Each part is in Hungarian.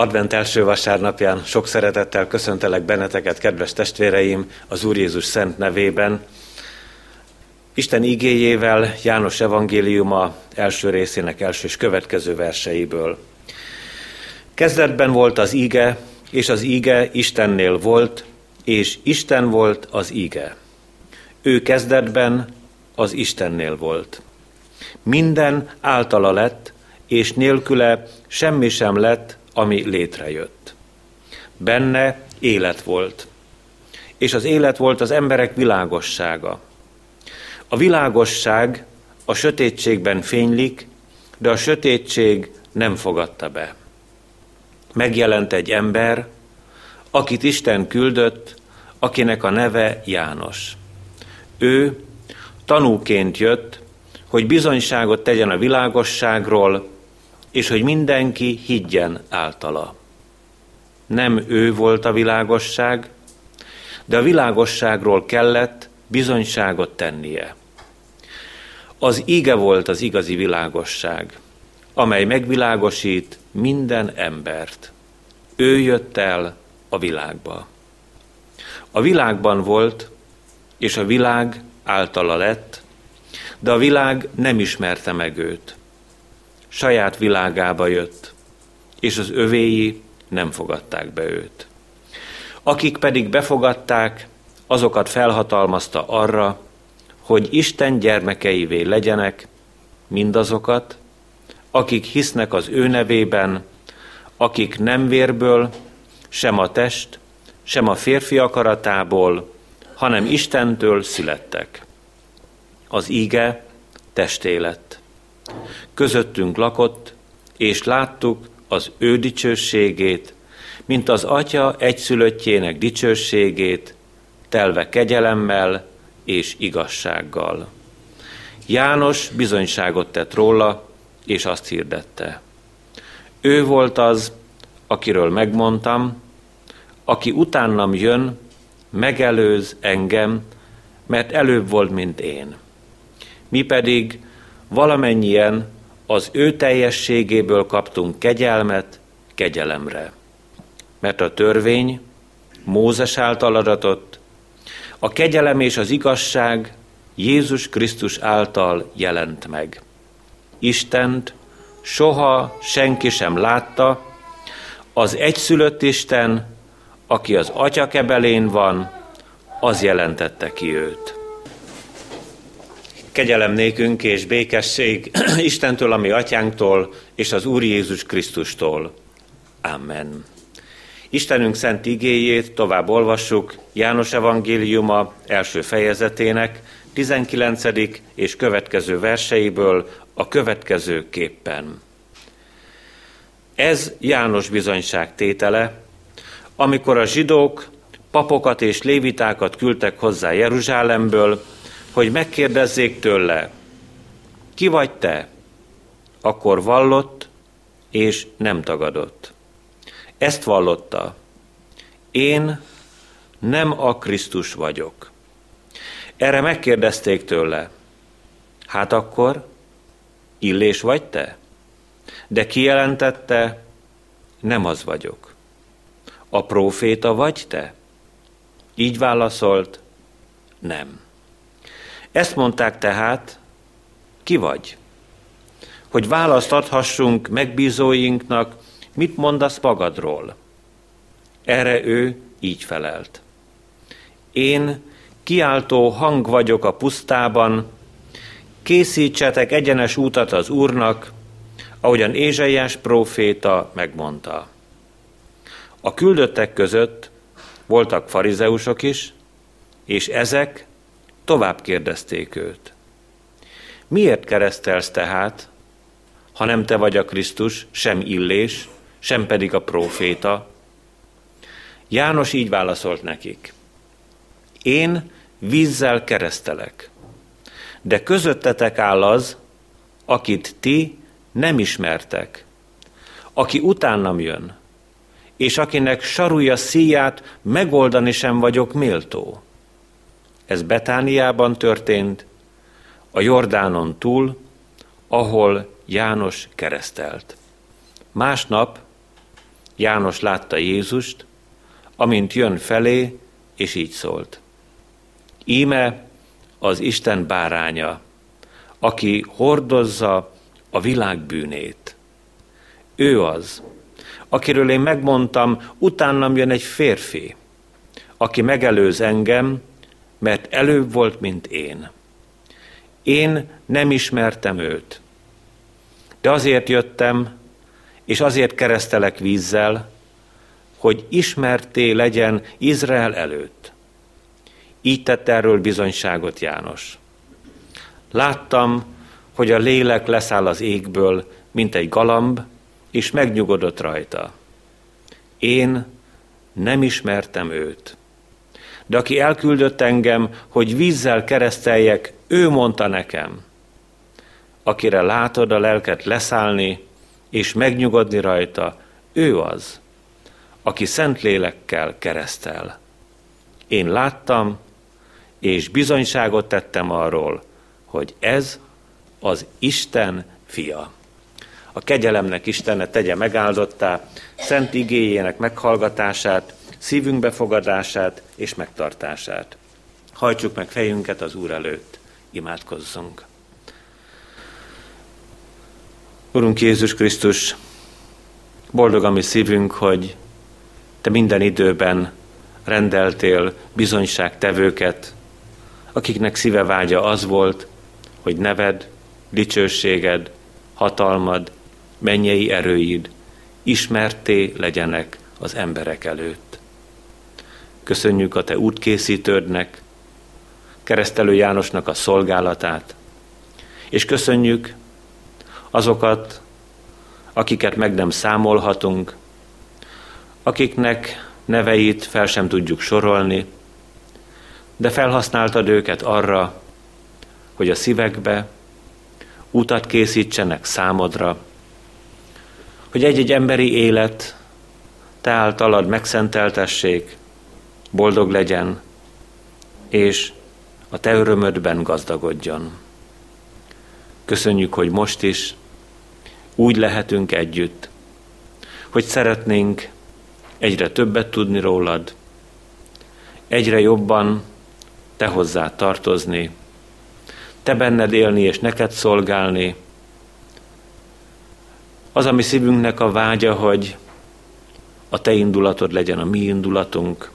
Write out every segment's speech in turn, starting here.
Advent első vasárnapján sok szeretettel köszöntelek benneteket, kedves testvéreim, az Úr Jézus szent nevében. Isten igéjével János evangéliuma első részének első és következő verseiből. Kezdetben volt az ige, és az ige Istennél volt, és Isten volt az ige. Ő kezdetben az Istennél volt. Minden általa lett, és nélküle semmi sem lett, ami létrejött. Benne élet volt, és az élet volt az emberek világossága. A világosság a sötétségben fénylik, de a sötétség nem fogadta be. Megjelent egy ember, akit Isten küldött, akinek a neve János. Ő tanúként jött, hogy bizonyságot tegyen a világosságról, és hogy mindenki higgyen általa. Nem ő volt a világosság, de a világosságról kellett bizonyságot tennie. Az ige volt az igazi világosság, amely megvilágosít minden embert. Ő jött el a világba. A világban volt, és a világ általa lett, de a világ nem ismerte meg őt. Saját világába jött, és az övéi nem fogadták be őt. Akik pedig befogadták, azokat felhatalmazta arra, hogy Isten gyermekeivé legyenek, mindazokat, akik hisznek az ő nevében, akik nem vérből, sem a test, sem a férfi akaratából, hanem Istentől születtek. Az ige testé lett. Közöttünk lakott, és láttuk az ő dicsőségét, mint az Atya egyszülöttjének dicsőségét, telve kegyelemmel és igazsággal. János bizonyságot tett róla, és azt hirdette. Ő volt az, akiről megmondtam, aki utánam jön, megelőz engem, mert előbb volt, mint én. Mi pedig valamennyien az ő teljességéből kaptunk kegyelmet kegyelemre. Mert a törvény Mózes által adatott, a kegyelem és az igazság Jézus Krisztus által jelent meg. Istent soha senki sem látta, az egyszülött Isten, aki az Atya kebelén van, az jelentette ki őt. Kegyelem nékünk és békesség Istentől, a mi Atyánktól, és az Úr Jézus Krisztustól. Amen. Istenünk szent igéjét tovább olvassuk János evangéliuma első fejezetének 19. és következő verseiből a következőképpen. Ez János bizonyság tétele, amikor a zsidók papokat és lévitákat küldtek hozzá Jeruzsálemből, hogy megkérdezzék tőle, ki vagy te? Akkor vallott, és nem tagadott. Ezt vallotta, én nem a Krisztus vagyok. Erre megkérdezték tőle, hát akkor Illés vagy te? De kijelentette, nem az vagyok. A próféta vagy te? Így válaszolt, nem. Ezt mondták tehát, ki vagy? Hogy választ adhassunk megbízóinknak, mit mondasz magadról? Erre ő így felelt. Én kiáltó hang vagyok a pusztában, készítsetek egyenes útat az Úrnak, ahogyan Ézsaiás próféta megmondta. A küldöttek között voltak farizeusok is, és ezek tovább kérdezték őt. Miért keresztelsz tehát, ha nem te vagy a Krisztus, sem Illés, sem pedig a próféta? János így válaszolt nekik. Én vízzel keresztelek, de közöttetek áll az, akit ti nem ismertek, aki utánam jön, és akinek sarúja szíját megoldani sem vagyok méltó. Ez Betániában történt, a Jordánon túl, ahol János keresztelt. Másnap János látta Jézust, amint jön felé, és így szólt: Íme az Isten báránya, aki hordozza a világ bűnét. Ő az, akiről én megmondtam, utánam jön egy férfi, aki megelőz engem, mert előbb volt, mint én. Én nem ismertem őt, de azért jöttem, és azért keresztelek vízzel, hogy ismertté legyen Izrael előtt. Így tett erről bizonyságot János. Láttam, hogy a lélek leszáll az égből, mint egy galamb, és megnyugodott rajta. Én nem ismertem őt, de aki elküldött engem, hogy vízzel kereszteljek, ő mondta nekem: Akire látod a lelket leszállni és megnyugodni rajta, ő az, aki szent lélekkel keresztel. Én láttam, és bizonyságot tettem arról, hogy ez az Isten fia. A kegyelemnek Istene tegye megáldottá szent igéjének meghallgatását, szívünk befogadását és megtartását. Hajtsuk meg fejünket az Úr előtt, imádkozzunk. Urunk Jézus Krisztus, boldog a mi szívünk, hogy Te minden időben rendeltél bizonyságtevőket, akiknek szíve vágya az volt, hogy neved, dicsőséged, hatalmad, mennyei erőid ismerté legyenek az emberek előtt. Köszönjük a Te útkészítődnek, Keresztelő Jánosnak a szolgálatát, és köszönjük azokat, akiket meg nem számolhatunk, akiknek neveit fel sem tudjuk sorolni, de felhasználtad őket arra, hogy a szívekbe útat készítsenek számodra, hogy egy-egy emberi élet Te általad megszenteltessék, boldog legyen, és a Te örömödben gazdagodjon. Köszönjük, hogy most is úgy lehetünk együtt, hogy szeretnénk egyre többet tudni rólad, egyre jobban Te hozzá tartozni, Te benned élni és neked szolgálni. Az, ami szívünknek a vágya, hogy a Te indulatod legyen a mi indulatunk.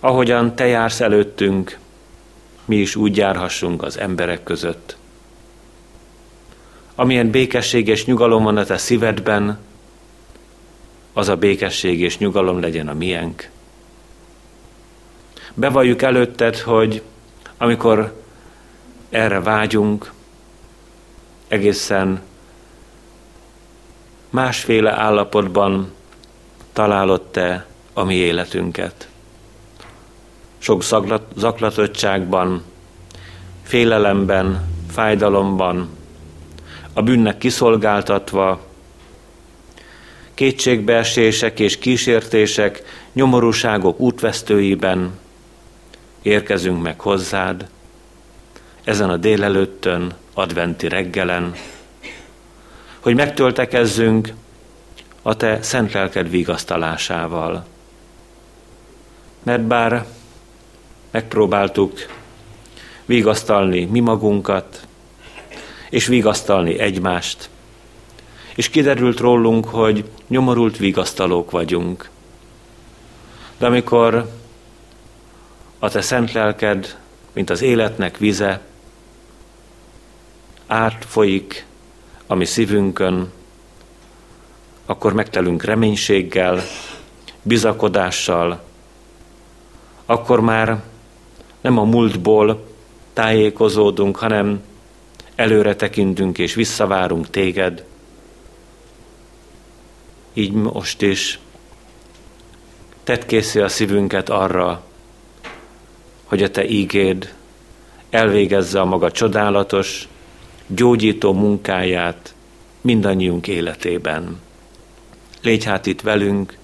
Ahogyan Te jársz előttünk, mi is úgy járhassunk az emberek között. Amilyen békesség és nyugalom van a Te szívedben, az a békesség és nyugalom legyen a miénk. Bevalljuk előtted, hogy amikor erre vágyunk, egészen másféle állapotban találod Te a mi életünket. Sok zaklatottságban, félelemben, fájdalomban, a bűnnek kiszolgáltatva, kétségbeesések és kísértések, nyomorúságok útvesztőiben érkezünk meg hozzád, ezen a délelőttön, adventi reggelen, hogy megtöltekezzünk a Te szent lelked vigasztalásával. Mert bár megpróbáltuk vigasztalni mi magunkat, és vigasztalni egymást, és kiderült rólunk, hogy nyomorult vigasztalók vagyunk. De amikor a Te szent lelked, mint az életnek vize, átfolyik a mi szívünkön, akkor megtelünk reménységgel, bizakodással, akkor már nem a múltból tájékozódunk, hanem előre tekintünk és visszavárunk téged. Így most is tedd készé a szívünket arra, hogy a Te ígéd elvégezze a maga csodálatos, gyógyító munkáját mindannyiunk életében. Légy hát itt velünk,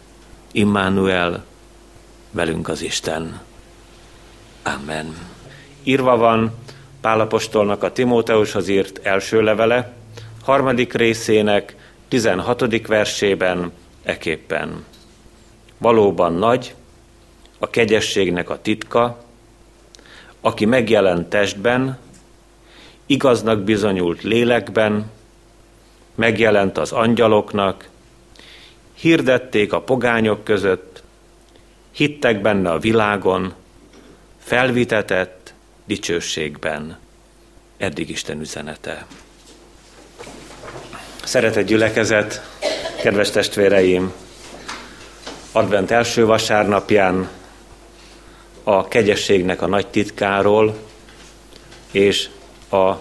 Immanuel, velünk az Isten. Amen. Írva van Pál apostolnak a Timóteushoz írt első levele, 3. részének 16. versében eképpen. Valóban nagy a kegyességnek a titka, aki megjelent testben, igaznak bizonyult lélekben, megjelent az angyaloknak, hirdették a pogányok között, hittek benne a világon, felvitetett dicsőségben. Eddig Isten üzenete. Szeretett gyülekezet, kedves testvéreim! Advent első vasárnapján a kegyességnek a nagy titkáról és a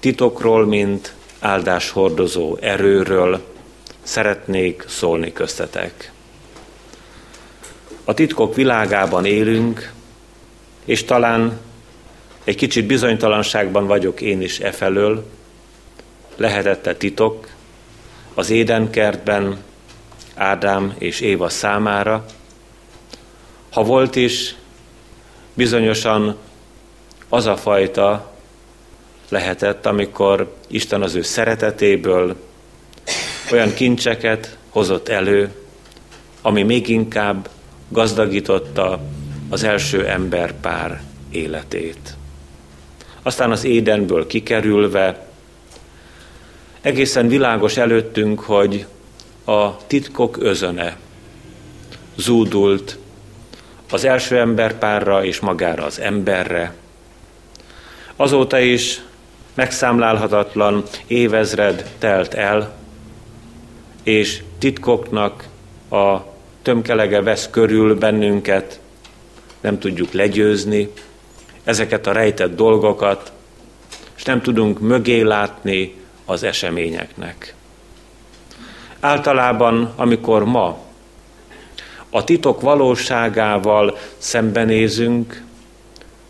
titokról, mint áldáshordozó erőről szeretnék szólni köztetek. A titkok világában élünk, és talán egy kicsit bizonytalanságban vagyok én is e felől. Lehetett-e titok az Édenkertben Ádám és Éva számára? Ha volt is, bizonyosan az a fajta lehetett, amikor Isten az ő szeretetéből olyan kincseket hozott elő, ami még inkább gazdagította az első emberpár életét. Aztán az Édenből kikerülve egészen világos előttünk, hogy a titkok özöne zúdult az első emberpárra és magára az emberre. Azóta is megszámlálhatatlan évezred telt el, és titkoknak a tömkelege vesz körül bennünket, nem tudjuk legyőzni ezeket a rejtett dolgokat, és nem tudunk mögé látni az eseményeknek. Általában, amikor ma a titok valóságával szembenézünk,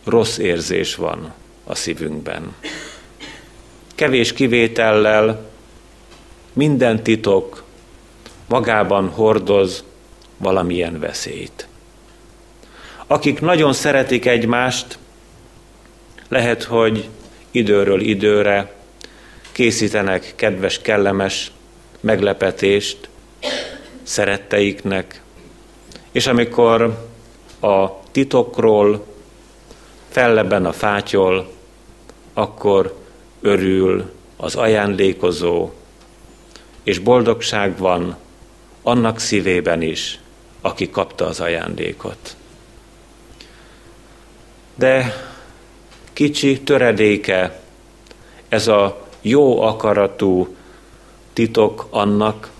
rossz érzés van a szívünkben. Kevés kivétellel minden titok magában hordoz valamilyen veszélyt. Akik nagyon szeretik egymást, lehet, hogy időről időre készítenek kedves, kellemes meglepetést szeretteiknek, és amikor a titokról fellebben a fátyol, akkor örül az ajándékozó, és boldogság van annak szívében is, aki kapta az ajándékot. De kicsi töredéke ez a jó akaratú titok annak,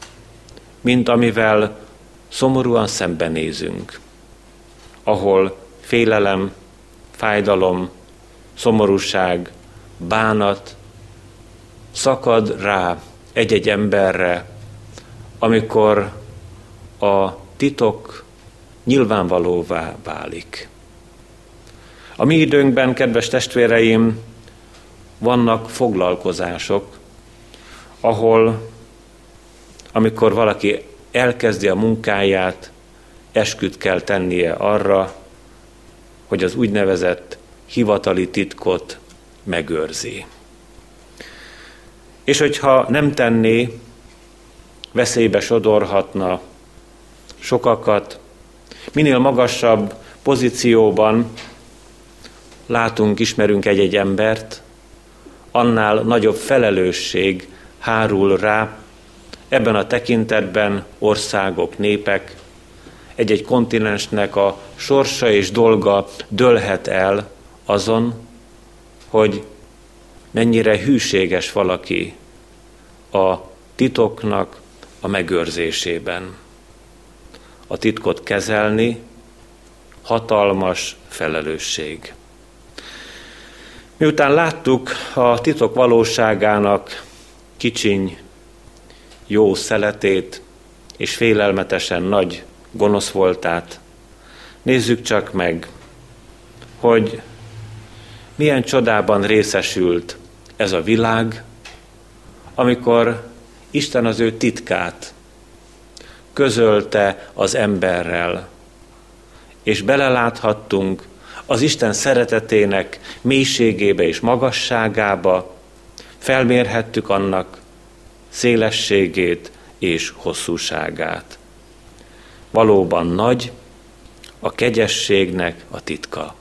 mint amivel szomorúan szembenézünk, ahol félelem, fájdalom, szomorúság, bánat szakad rá egy-egy emberre, amikor a titok nyilvánvalóvá válik. A mi időnkben, kedves testvéreim, vannak foglalkozások, ahol, amikor valaki elkezdi a munkáját, esküt kell tennie arra, hogy az úgynevezett hivatali titkot megőrzi. És hogyha nem tenné, veszélybe sodorhatna sokakat. Minél magasabb pozícióban látunk, ismerünk egy-egy embert, annál nagyobb felelősség hárul rá, ebben a tekintetben országok, népek, egy-egy kontinensnek a sorsa és dolga dőlhet el azon, hogy mennyire hűséges valaki a titoknak a megőrzésében. A titkot kezelni hatalmas felelősség. Miután láttuk a titok valóságának kicsiny jó szeletét és félelmetesen nagy gonosz voltát, nézzük csak meg, hogy milyen csodában részesült ez a világ, amikor Isten az ő titkát közölte az emberrel, és beleláthattunk az Isten szeretetének mélységébe és magasságába, felmérhettük annak szélességét és hosszúságát. valóban nagy, a kegyességnek a titka.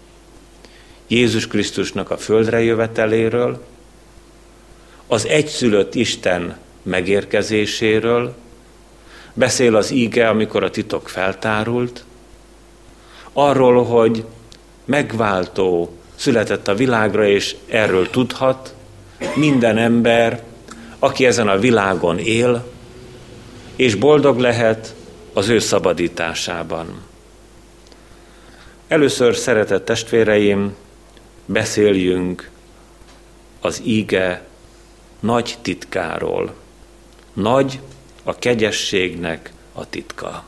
Jézus Krisztusnak a földre jöveteléről, az egyszülött Isten megérkezéséről, beszél az íge, amikor a titok feltárult, arról, hogy megváltó született a világra, és erről tudhat minden ember, aki ezen a világon él, és boldog lehet az ő szabadításában. Először, szeretett testvéreim, beszéljünk az íge nagy titkáról. Nagy a kegyességnek a titka.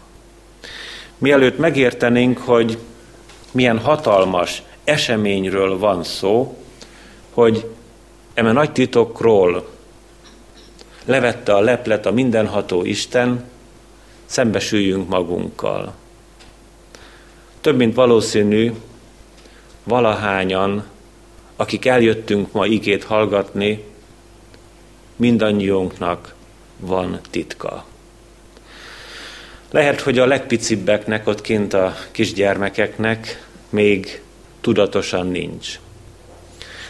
Mielőtt megértenénk, hogy milyen hatalmas eseményről van szó, hogy eme nagy titokról levette a leplet a mindenható Isten, szembesüljünk magunkkal. Több mint valószínű, valahányan, akik eljöttünk ma igét hallgatni, mindannyiunknak van titka. Lehet, hogy a legpicibbeknek, ott kint a kisgyermekeknek még tudatosan nincs.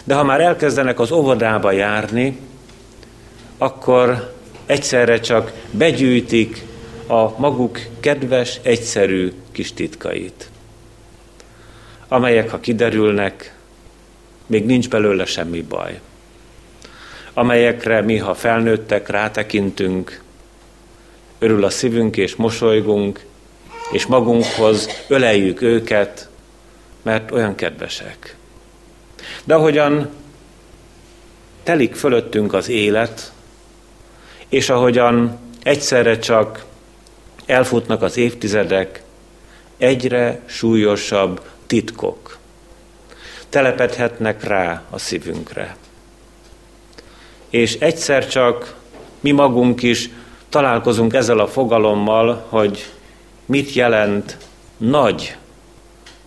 De ha már elkezdenek az óvodába járni, akkor egyszerre csak begyűjtik a maguk kedves, egyszerű kis titkait, amelyek, ha kiderülnek, még nincs belőle semmi baj. Amelyekre mi, ha felnőttek, rátekintünk, örül a szívünk és mosolygunk, és magunkhoz öleljük őket, mert olyan kedvesek. De ahogyan telik fölöttünk az élet, és ahogyan egyszerre csak elfutnak az évtizedek, egyre súlyosabb titkok telepedhetnek rá a szívünkre. És egyszer csak mi magunk is találkozunk ezzel a fogalommal, hogy mit jelent nagy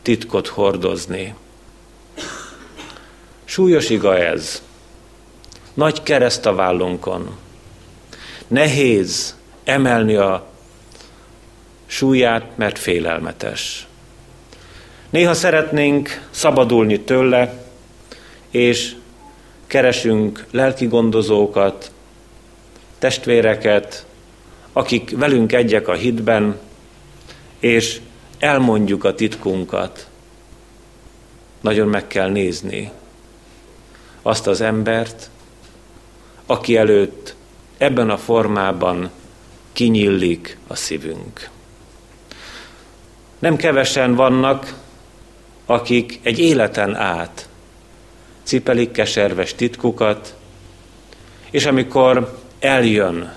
titkot hordozni. Súlyos iga ez. Nagy kereszt a vállunkon. Nehéz emelni a súlyát, mert félelmetes. Néha szeretnénk szabadulni tőle, és keresünk lelki gondozókat, testvéreket, akik velünk egyek a hitben, és elmondjuk a titkunkat. Nagyon meg kell nézni azt az embert, aki előtt ebben a formában kinyílik a szívünk. Nem kevesen vannak, akik egy életen át cipelik keserves titkukat, és amikor eljön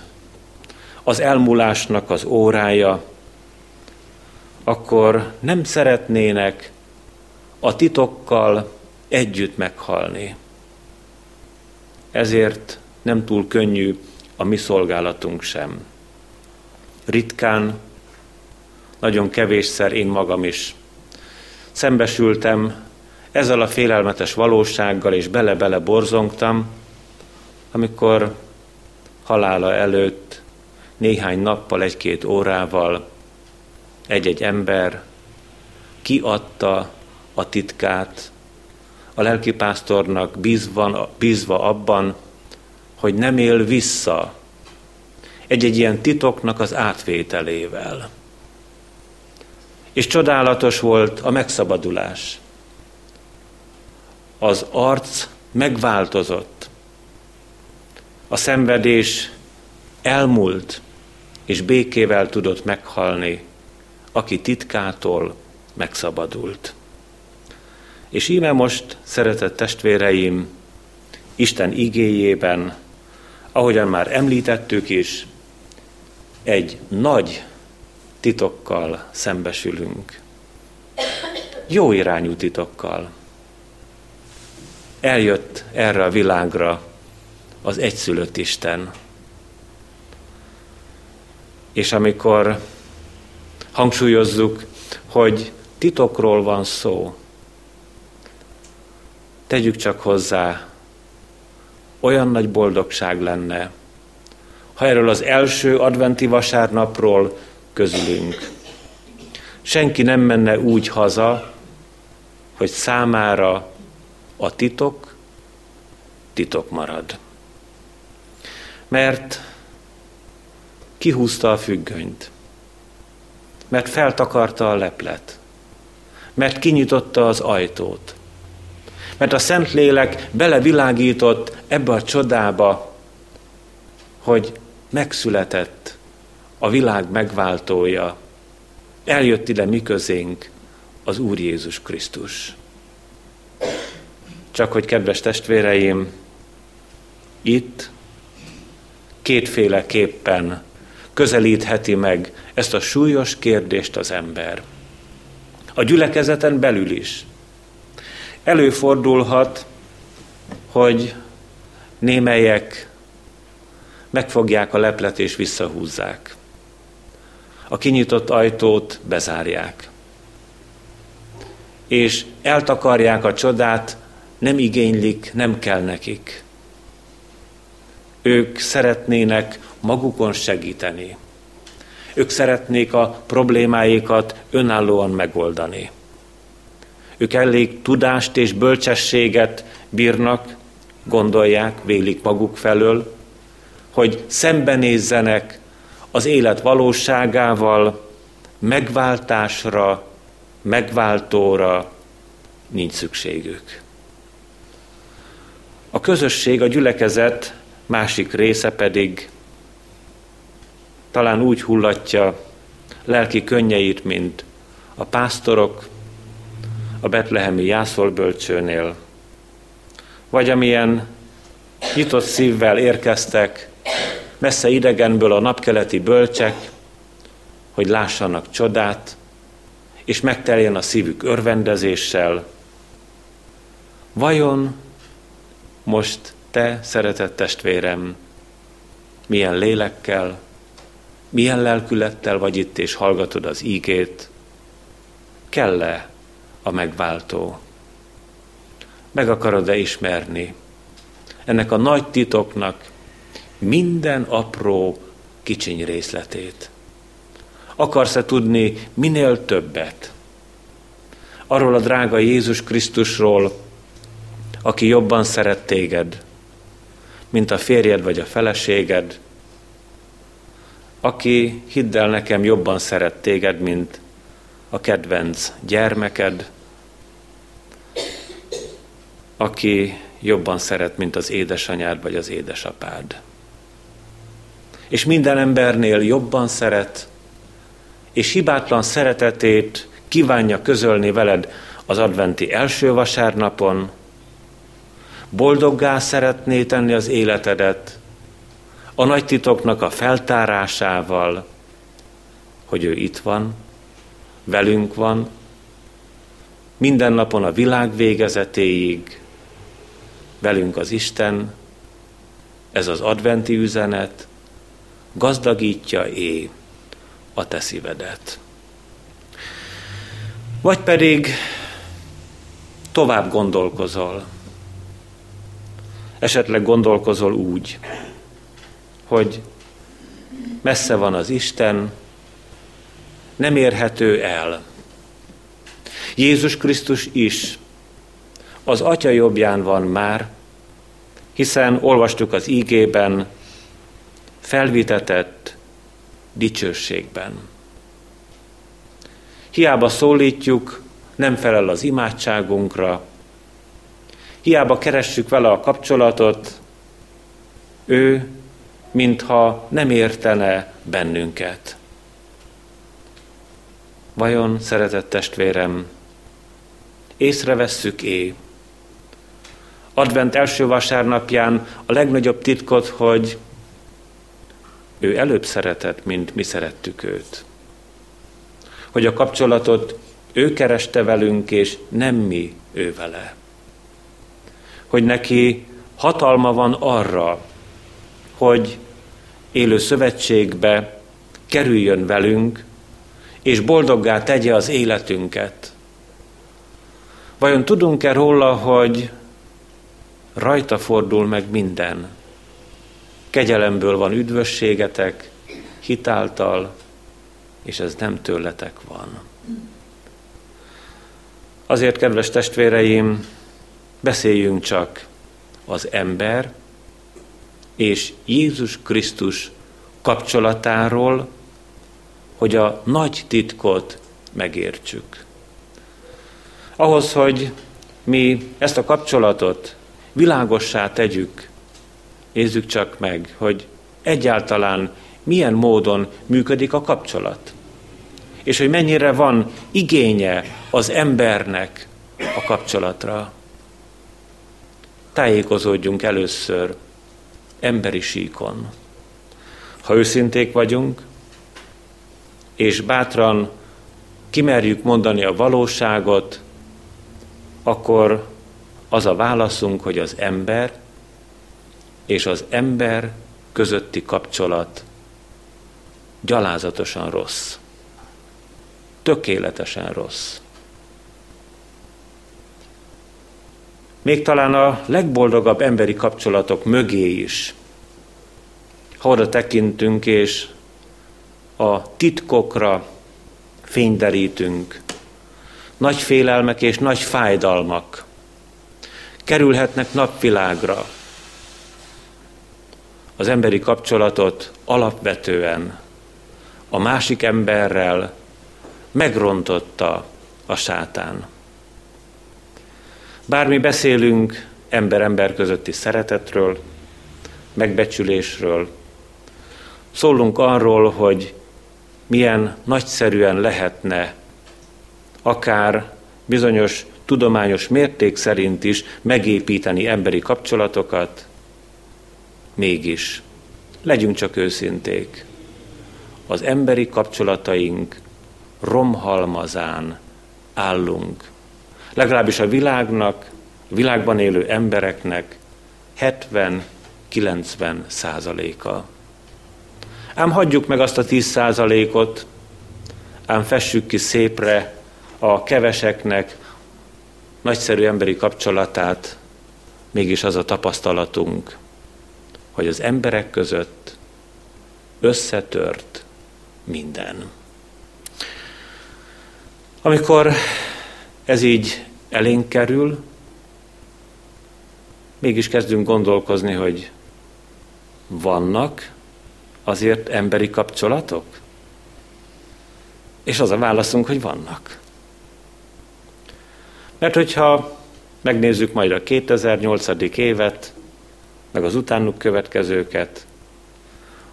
az elmúlásnak az órája, akkor nem szeretnének a titokkal együtt meghalni. Ezért nem túl könnyű a mi szolgálatunk sem. Ritkán, nagyon kevésszer én magam is szembesültem ezzel a félelmetes valósággal, és bele-bele borzongtam, amikor halála előtt néhány nappal, egy-két órával egy-egy ember kiadta a titkát, a lelkipásztornak bízva abban, hogy nem él vissza egy-egy ilyen titoknak az átvételével. És csodálatos volt a megszabadulás. Az arc megváltozott. A szenvedés elmúlt, és békével tudott meghalni, aki titkától megszabadult. És íme most, szeretett testvéreim, Isten igéjében, ahogyan már említettük is, egy nagy titokkal szembesülünk. Jó irányú titokkal. Eljött erre a világra az egyszülött Isten. És amikor hangsúlyozzuk, hogy titokról van szó, tegyük csak hozzá, olyan nagy boldogság lenne, ha erről az első adventi vasárnapról közülünk Senki nem menne úgy haza, hogy számára a titok, titok marad. Mert kihúzta a függönyt, mert feltakarta a leplet, mert kinyitotta az ajtót, mert a Szentlélek belevilágított ebbe a csodába, hogy megszületett a világ megváltója, eljött ide mi közénk az Úr Jézus Krisztus. Csak hogy, kedves testvéreim, itt kétféleképpen közelítheti meg ezt a súlyos kérdést az ember. A gyülekezeten belül is. Előfordulhat, hogy némelyek megfogják a leplet és visszahúzzák. A kinyitott ajtót bezárják. És eltakarják a csodát, nem igénylik, nem kell nekik. Ők szeretnének magukon segíteni. Ők szeretnék a problémáikat önállóan megoldani. Ők elég tudást és bölcsességet bírnak, gondolják, vélik maguk felől, hogy szembenézzenek az élet valóságával, megváltásra, megváltóra nincs szükségük. A közösség, a gyülekezet másik része pedig talán úgy hullatja lelki könnyeit, mint a pásztorok a betlehemi jászolbölcsőnél, vagy amilyen nyitott szívvel érkeztek messze idegenből a napkeleti bölcsek, hogy lássanak csodát, és megteljen a szívük örvendezéssel. Vajon most te, szeretett testvérem, milyen lélekkel, milyen lelkülettel vagy itt, és hallgatod az ígét? Kell-e a megváltó? Meg akarod-e ismerni ennek a nagy titoknak minden apró kicsiny részletét? Akarsz-e tudni minél többet arról a drága Jézus Krisztusról, aki jobban szeret téged, mint a férjed vagy a feleséged, aki, hidd el nekem, jobban szeret téged, mint a kedvenc gyermeked, aki jobban szeret, mint az édesanyád vagy az édesapád. És minden embernél jobban szeret, és hibátlan szeretetét kívánja közölni veled az adventi első vasárnapon, boldoggá szeretné tenni az életedet a nagy titoknak a feltárásával, hogy ő itt van, velünk van, minden napon a világ végezetéig, velünk az Isten. Ez az adventi üzenet gazdagítja-e a te szívedet? Vagy pedig tovább gondolkozol. Esetleg gondolkozol úgy, hogy messze van az Isten, nem érhető el. Jézus Krisztus is az Atya jobbján van már, hiszen olvastuk az ígében, felvitetett dicsőségben. Hiába szólítjuk, nem felel az imádságunkra, hiába keressük vele a kapcsolatot, ő mintha nem értene bennünket. Vajon, szeretett testvérem, észrevesszük-e advent első vasárnapján a legnagyobb titkot, hogy ő előbb szeretett, mint mi szerettük őt? Hogy a kapcsolatot ő kereste velünk, és nem mi ő vele. Hogy neki hatalma van arra, hogy élő szövetségbe kerüljön velünk, és boldoggá tegye az életünket. Vajon tudunk-e róla, hogy rajta fordul meg minden? Kegyelemből van üdvösségetek, hitáltal, és ez nem tőletek van. Azért, kedves testvéreim, beszéljünk csak az ember és Jézus Krisztus kapcsolatáról, hogy a nagy titkot megértsük. Ahhoz, hogy mi ezt a kapcsolatot világossá tegyük, nézzük csak meg, hogy egyáltalán milyen módon működik a kapcsolat, és hogy mennyire van igénye az embernek a kapcsolatra. Tájékozódjunk először emberi síkon. Ha őszinték vagyunk, és bátran kimerjük mondani a valóságot, akkor az a válaszunk, hogy az ember és az ember közötti kapcsolat gyalázatosan rossz, tökéletesen rossz. Még talán a legboldogabb emberi kapcsolatok mögé is, ha oda tekintünk és a titkokra fényderítünk, nagy félelmek és nagy fájdalmak kerülhetnek napvilágra. Az emberi kapcsolatot alapvetően a másik emberrel megrontotta a sátán. Bár mi beszélünk ember-ember közötti szeretetről, megbecsülésről, szólunk arról, hogy milyen nagyszerűen lehetne akár bizonyos tudományos mérték szerint is megépíteni emberi kapcsolatokat, mégis legyünk csak őszinték. Az emberi kapcsolataink romhalmazán állunk. Legalábbis a világban élő embereknek 70-90%. Ám hagyjuk meg azt a 10%, ám fessük ki szépre a keveseknek nagyszerű emberi kapcsolatát, mégis az a tapasztalatunk, hogy az emberek között összetört minden. Amikor ez így elénk kerül, mégis kezdünk gondolkozni, hogy vannak azért emberi kapcsolatok? És az a válaszunk, hogy vannak. Mert hogyha megnézzük majd a 2008. évet, meg az utánuk következőket,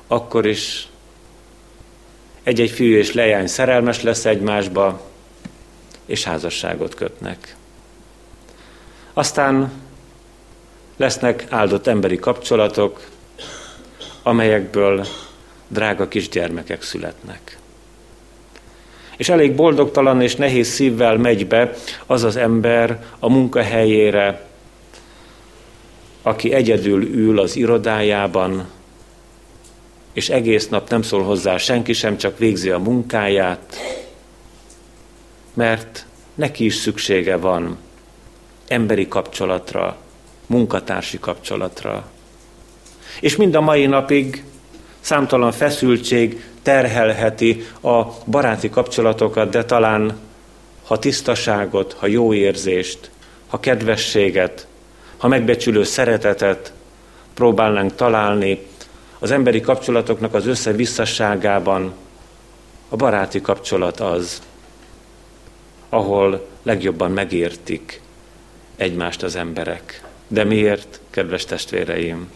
akkor is egy-egy fiú és leány szerelmes lesz egymásba, és házasságot kötnek. Aztán lesznek áldott emberi kapcsolatok, amelyekből drága kisgyermekek születnek. És elég boldogtalan és nehéz szívvel megy be az az ember a munkahelyére, aki egyedül ül az irodájában, és egész nap nem szól hozzá senki sem, csak végzi a munkáját, mert neki is szüksége van emberi kapcsolatra, munkatársi kapcsolatra. És mind a mai napig számtalan feszültség terhelheti a baráti kapcsolatokat, de talán ha tisztaságot, ha jó érzést, ha kedvességet, ha megbecsülő szeretetet próbálnánk találni az emberi kapcsolatoknak az össze-visszaságában, a baráti kapcsolat az, ahol legjobban megértik egymást az emberek. De miért, kedves testvéreim?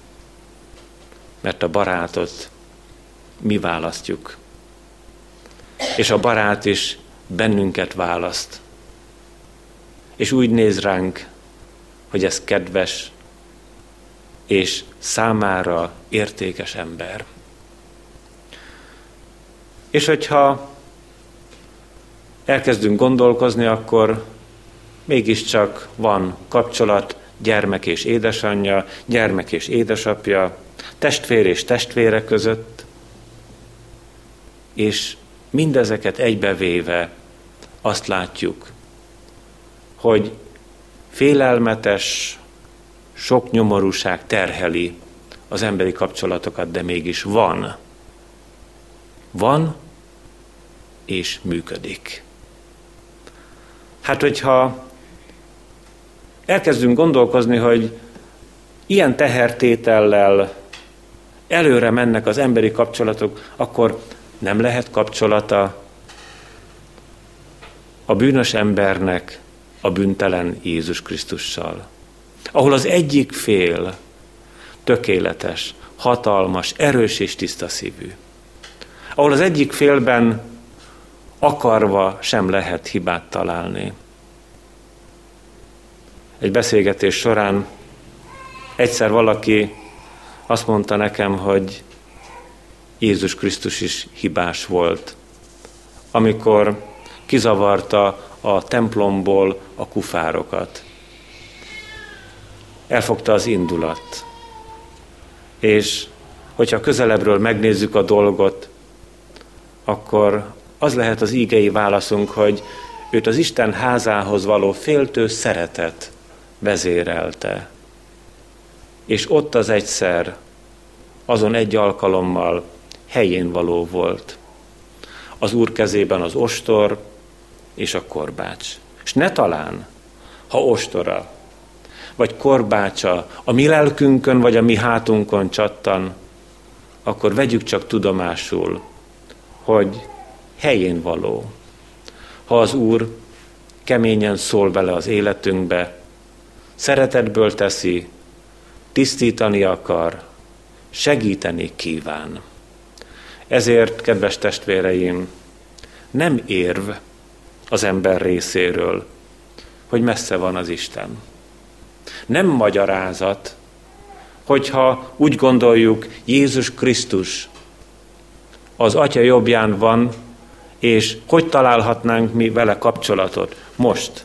Mert a barátot mi választjuk. És a barát is bennünket választ. És úgy néz ránk, hogy ez kedves és számára értékes ember. És hogyha elkezdünk gondolkozni, akkor mégiscsak van kapcsolat gyermek és édesanyja, gyermek és édesapja, testvér és testvére között, és mindezeket egybevéve azt látjuk, hogy félelmetes, sok nyomorúság terheli az emberi kapcsolatokat, de mégis van. Van, és működik. Hát, hogyha elkezdünk gondolkozni, hogy ilyen tehertétellel előre mennek az emberi kapcsolatok, akkor nem lehet kapcsolata a bűnös embernek a bűntelen Jézus Krisztussal. Ahol az egyik fél tökéletes, hatalmas, erős és tiszta szívű. Ahol az egyik félben akarva sem lehet hibát találni. Egy beszélgetés során egyszer valaki azt mondta nekem, hogy Jézus Krisztus is hibás volt, amikor kizavarta a templomból a kufárokat. Elfogta az indulat. És hogyha közelebbről megnézzük a dolgot, akkor az lehet az ígei válaszunk, hogy őt az Isten házához való féltő szeretet vezérelte. És ott az egyszer, azon egy alkalommal helyén való volt. Az Úr kezében az ostor és a korbács. És ne talán, ha ostora, vagy korbácsa a mi lelkünkön, vagy a mi hátunkon csattan, akkor vegyük csak tudomásul, hogy helyén való. Ha az Úr keményen szól bele az életünkbe, szeretetből teszi, tisztítani akar, segíteni kíván. Ezért, kedves testvéreim, nem érv az ember részéről, hogy messze van az Isten. Nem magyarázat, hogyha úgy gondoljuk, Jézus Krisztus az Atya jobbján van, és hogy találhatnánk mi vele kapcsolatot most,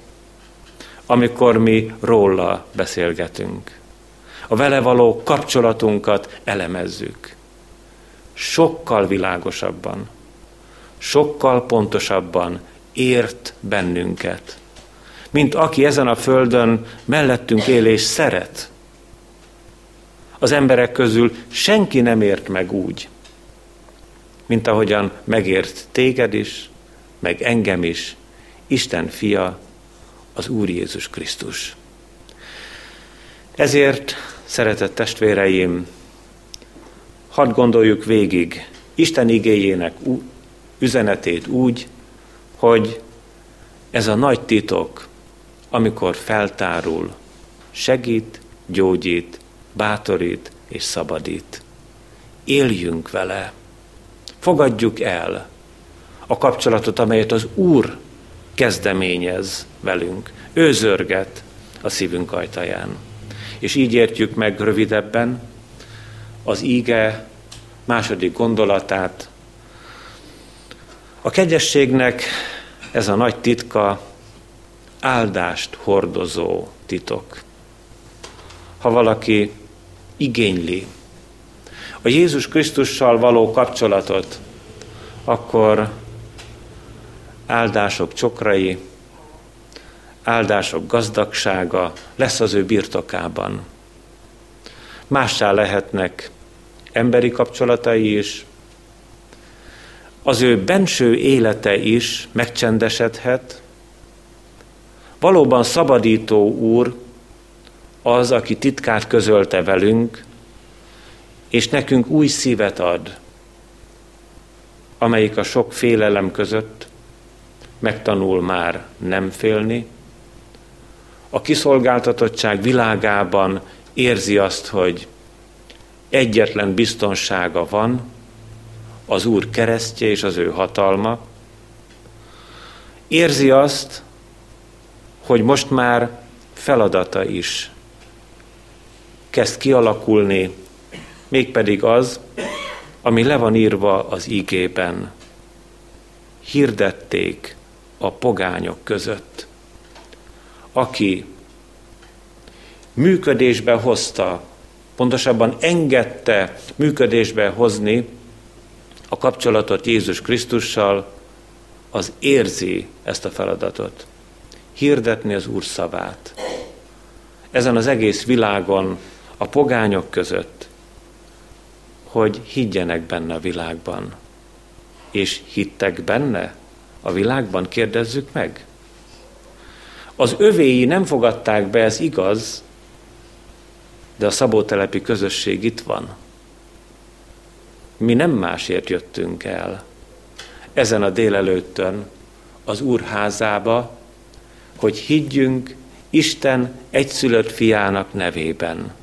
amikor mi róla beszélgetünk. A vele való kapcsolatunkat elemezzük. Sokkal világosabban, sokkal pontosabban ért bennünket, mint aki ezen a földön mellettünk él és szeret. Az emberek közül senki nem ért meg úgy, mint ahogyan megért téged is, meg engem is, Isten fia, az Úr Jézus Krisztus. Ezért, szeretett testvéreim, hadd gondoljuk végig Isten igéjének üzenetét úgy, hogy ez a nagy titok, amikor feltárul, segít, gyógyít, bátorít és szabadít. Éljünk vele, fogadjuk el a kapcsolatot, amelyet az Úr kezdeményez velünk, ő zörget a szívünk ajtaján. És így értjük meg rövidebben az íge második gondolatát. A kegyességnek ez a nagy titka áldást hordozó titok. Ha valaki igényli a Jézus Krisztussal való kapcsolatot, akkor áldások csokrai, áldások gazdagsága lesz az ő birtokában. Mássá lehetnek emberi kapcsolatai is, az ő benső élete is megcsendesedhet. Valóban szabadító Úr az, aki titkát közölte velünk, és nekünk új szívet ad, amelyik a sok félelem között megtanul már nem félni. A kiszolgáltatottság világában érzi azt, hogy egyetlen biztonsága van, az Úr keresztje és az ő hatalma. Érzi azt, hogy most már feladata is kezd kialakulni, mégpedig az, ami le van írva az ígében. Hirdették a pogányok között. Aki működésbe hozta, pontosabban engedte működésbe hozni a kapcsolatot Jézus Krisztussal, az érzi ezt a feladatot. Hirdetni az Úr szavát. Ezen az egész világon, a pogányok között, hogy higgyenek benne a világban. És hittek benne, a világban? Kérdezzük meg. Az övéi nem fogadták be, ez igaz, de a szabótelepi közösség itt van. Mi nem másért jöttünk el ezen a délelőttön az Úr házába, hogy higgyünk Isten egyszülött fiának nevében.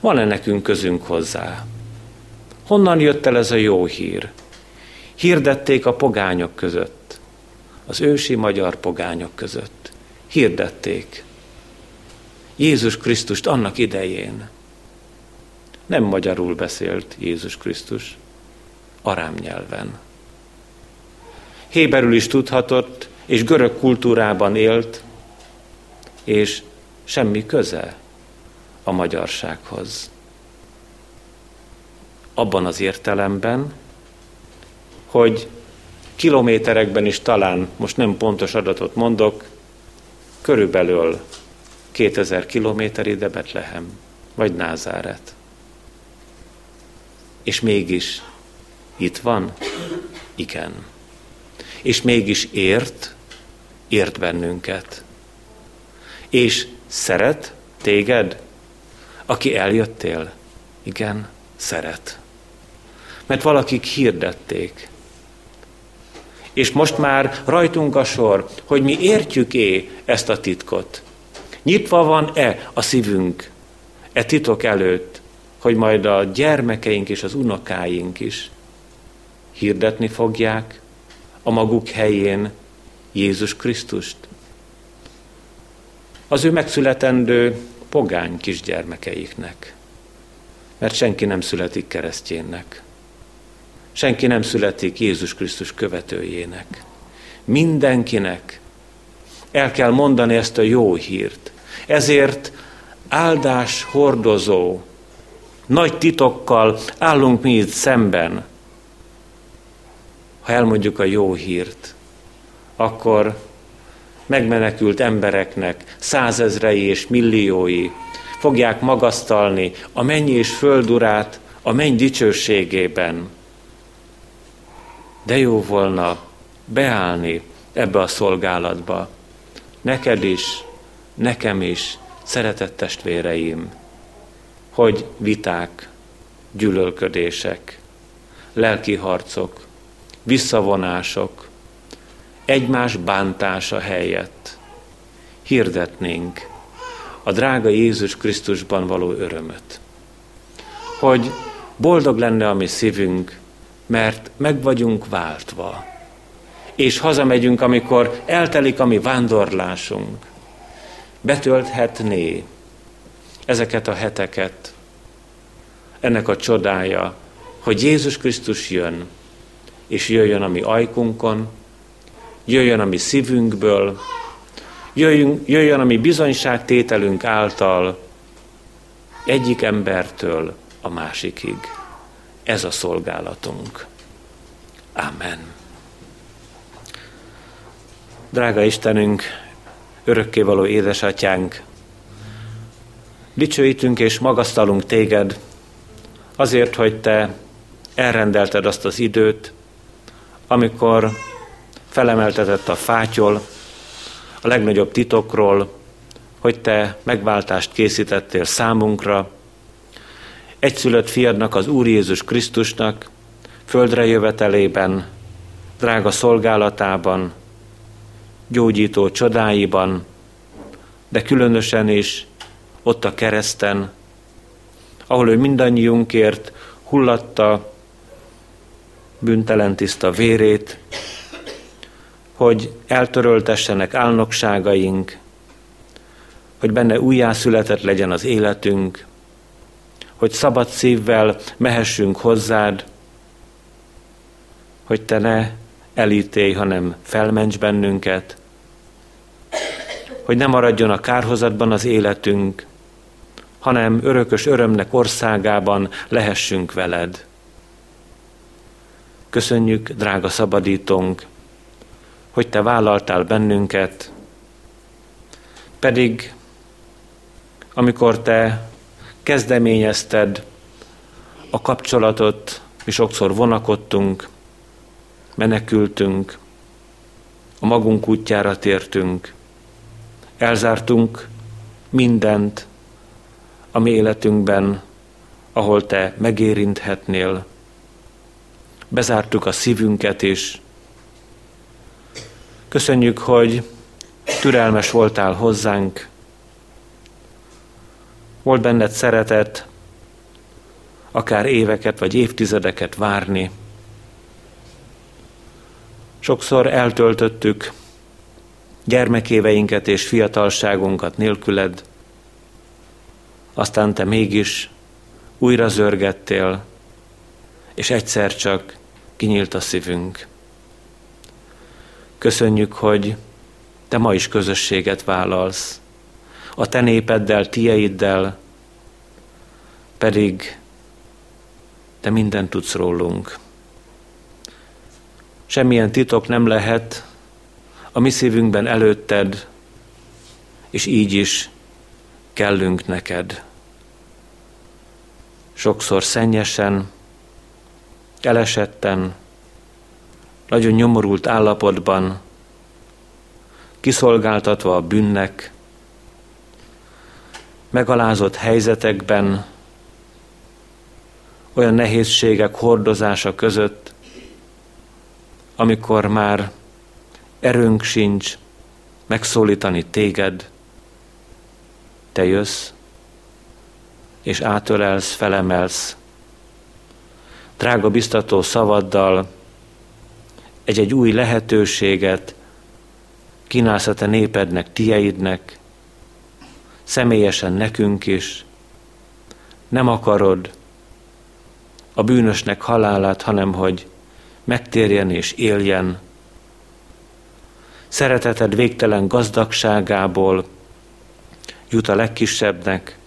Van-e nekünk közünk hozzá? Honnan jött el ez a jó hír? Hirdették a pogányok között, az ősi magyar pogányok között. Hirdették Jézus Krisztust annak idején. Nem magyarul beszélt Jézus Krisztus, arám nyelven. Héberül is tudhatott, és görög kultúrában élt, és semmi köze a magyarsághoz. Abban az értelemben, hogy kilométerekben is talán, most nem pontos adatot mondok, körülbelül 2000 kilométer ide Betlehem, vagy Názáret. És mégis itt van? Igen. És mégis ért bennünket. És szeret téged, aki eljöttél? Igen, szeret. Mert valakik hirdették. És most már rajtunk a sor, hogy mi értjük-e ezt a titkot. Nyitva van-e a szívünk e titok előtt, hogy majd a gyermekeink és az unokáink is hirdetni fogják a maguk helyén Jézus Krisztust. Az ő megszületendő pogány kisgyermekeiknek, mert senki nem születik keresztjénnek. Senki nem születik Jézus Krisztus követőjének. Mindenkinek el kell mondani ezt a jó hírt. Ezért áldás hordozó, nagy titokkal állunk mi itt szemben. Ha elmondjuk a jó hírt, akkor megmenekült embereknek százezrei és milliói fogják magasztalni a menny és föld urát a menny dicsőségében. De jó volna beállni ebbe a szolgálatba. Neked is, nekem is, szeretett testvéreim, hogy viták, gyűlölködések, lelkiharcok, visszavonások, egymás bántása helyett hirdetnénk a drága Jézus Krisztusban való örömöt. Hogy boldog lenne a mi szívünk, mert meg vagyunk váltva, és hazamegyünk, amikor eltelik a mi vándorlásunk. Betölthetné ezeket a heteket ennek a csodája, hogy Jézus Krisztus jön, és jöjjön a mi ajkunkon, jöjjön a mi szívünkből, jöjjön a mi bizonyságtételünk által egyik embertől a másikig. Ez a szolgálatunk. Amen. Drága Istenünk, örökkévaló édesatyánk, dicsőítünk és magasztalunk téged azért, hogy te elrendelted azt az időt, amikor felemeltetett a fátyol a legnagyobb titokról, hogy te megváltást készítettél számunkra, egyszülött fiadnak, az Úr Jézus Krisztusnak földre jövetelében, drága szolgálatában, gyógyító csodáiban, de különösen is ott a kereszten, ahol ő mindannyiunkért hullatta bűntelen tiszta vérét, hogy eltöröltessenek álnokságaink, hogy benne újjászületett legyen az életünk, hogy szabad szívvel mehessünk hozzád, hogy te ne elítélj, hanem felments bennünket, hogy ne maradjon a kárhozatban az életünk, hanem örökös örömnek országában lehessünk veled. Köszönjük, drága szabadítónk, hogy te vállaltál bennünket, pedig amikor te kezdeményezted a kapcsolatot, mi sokszor vonakodtunk, menekültünk, a magunk útjára tértünk, elzártunk mindent a mi életünkben, ahol te megérinthetnél. Bezártuk a szívünket is. Köszönjük, hogy türelmes voltál hozzánk. Volt benned szeretet, akár éveket vagy évtizedeket várni. Sokszor eltöltöttük gyermekéveinket és fiatalságunkat nélküled, aztán te mégis újra zörgettél, és egyszer csak kinyílt a szívünk. Köszönjük, hogy te ma is közösséget vállalsz, a te népeddel, tieiddel, pedig te mindent tudsz rólunk. Semmilyen titok nem lehet a mi szívünkben előtted, és így is kellünk neked. Sokszor szennyesen, elesetten, nagyon nyomorult állapotban, kiszolgáltatva a bűnnek, megalázott helyzetekben, olyan nehézségek hordozása között, amikor már erőnk sincs megszólítani téged, te jössz, és átölelsz, felemelsz. Drága biztató szavaddal egy-egy új lehetőséget kínálsz a te népednek, tieidnek, személyesen nekünk is. Nem akarod a bűnösnek halálát, hanem hogy megtérjen és éljen. Szereteted végtelen gazdagságából jut a legkisebbnek,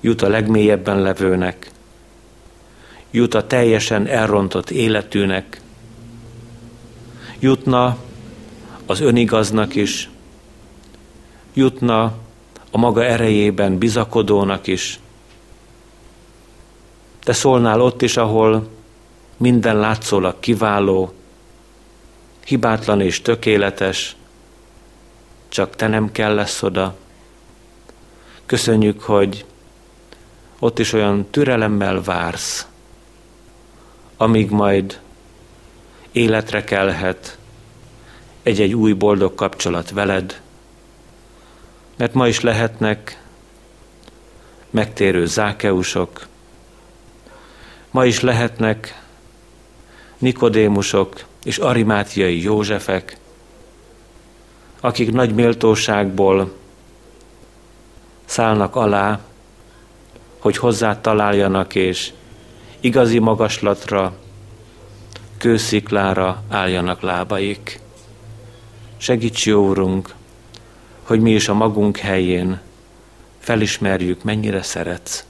jut a legmélyebben levőnek, jut a teljesen elrontott életűnek, jutna az önigaznak is, jutna a maga erejében bizakodónak is. Te szólnál ott is, ahol minden látszólag kiváló, hibátlan és tökéletes, csak te nem kellesz oda. Köszönjük, hogy ott is olyan türelemmel vársz, amíg majd életre kelhet egy-egy új boldog kapcsolat veled, mert ma is lehetnek megtérő Zákeusok, ma is lehetnek Nikodémusok és Arimátiai Józsefek, akik nagy méltóságból szállnak alá, hogy hozzád találjanak és igazi magaslatra, kősziklára álljanak lábaik. Segíts, jó Urunk, hogy mi is a magunk helyén felismerjük, mennyire szeretsz.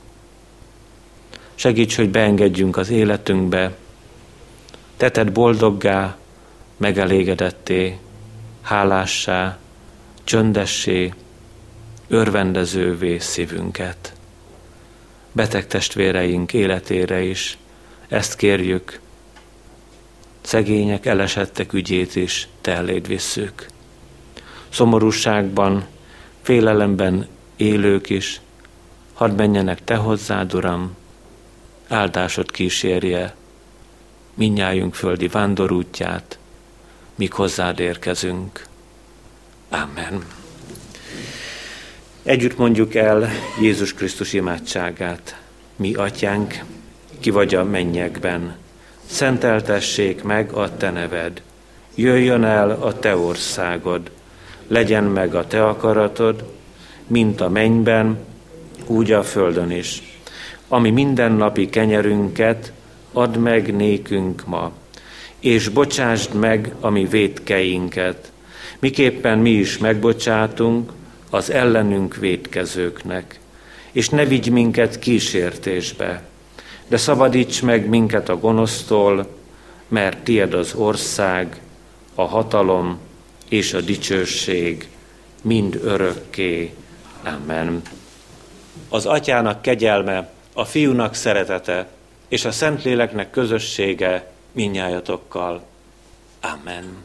Segíts, hogy beengedjünk az életünkbe, te tedd boldoggá, megelégedetté, hálássá, csöndessé, örvendezővé szívünket. Beteg testvéreink életére is ezt kérjük, szegények, elesettek ügyét is te eléd visszük. Szomorúságban, félelemben élők is, hadd menjenek te hozzád, Uram, áldásod kísérje mindnyájunk földi vándorútját, míg hozzád érkezünk. Amen. Együtt mondjuk el Jézus Krisztus imádságát. Mi atyánk, ki vagy a mennyekben, szenteltessék meg a te neved, jöjjön el a te országod, legyen meg a te akaratod, mint a mennyben, úgy a földön is. Ami mindennapi kenyerünket add meg nékünk ma, és bocsásd meg a mi vétkeinket, miképpen mi is megbocsátunk az ellenünk vétkezőknek. És ne vigy minket kísértésbe, de szabadíts meg minket a gonosztól, mert tied az ország, a hatalom és a dicsőség mind örökké. Amen. Az Atyának kegyelme, a Fiúnak szeretete és a Szentléleknek közössége mindnyájatokkal Amen.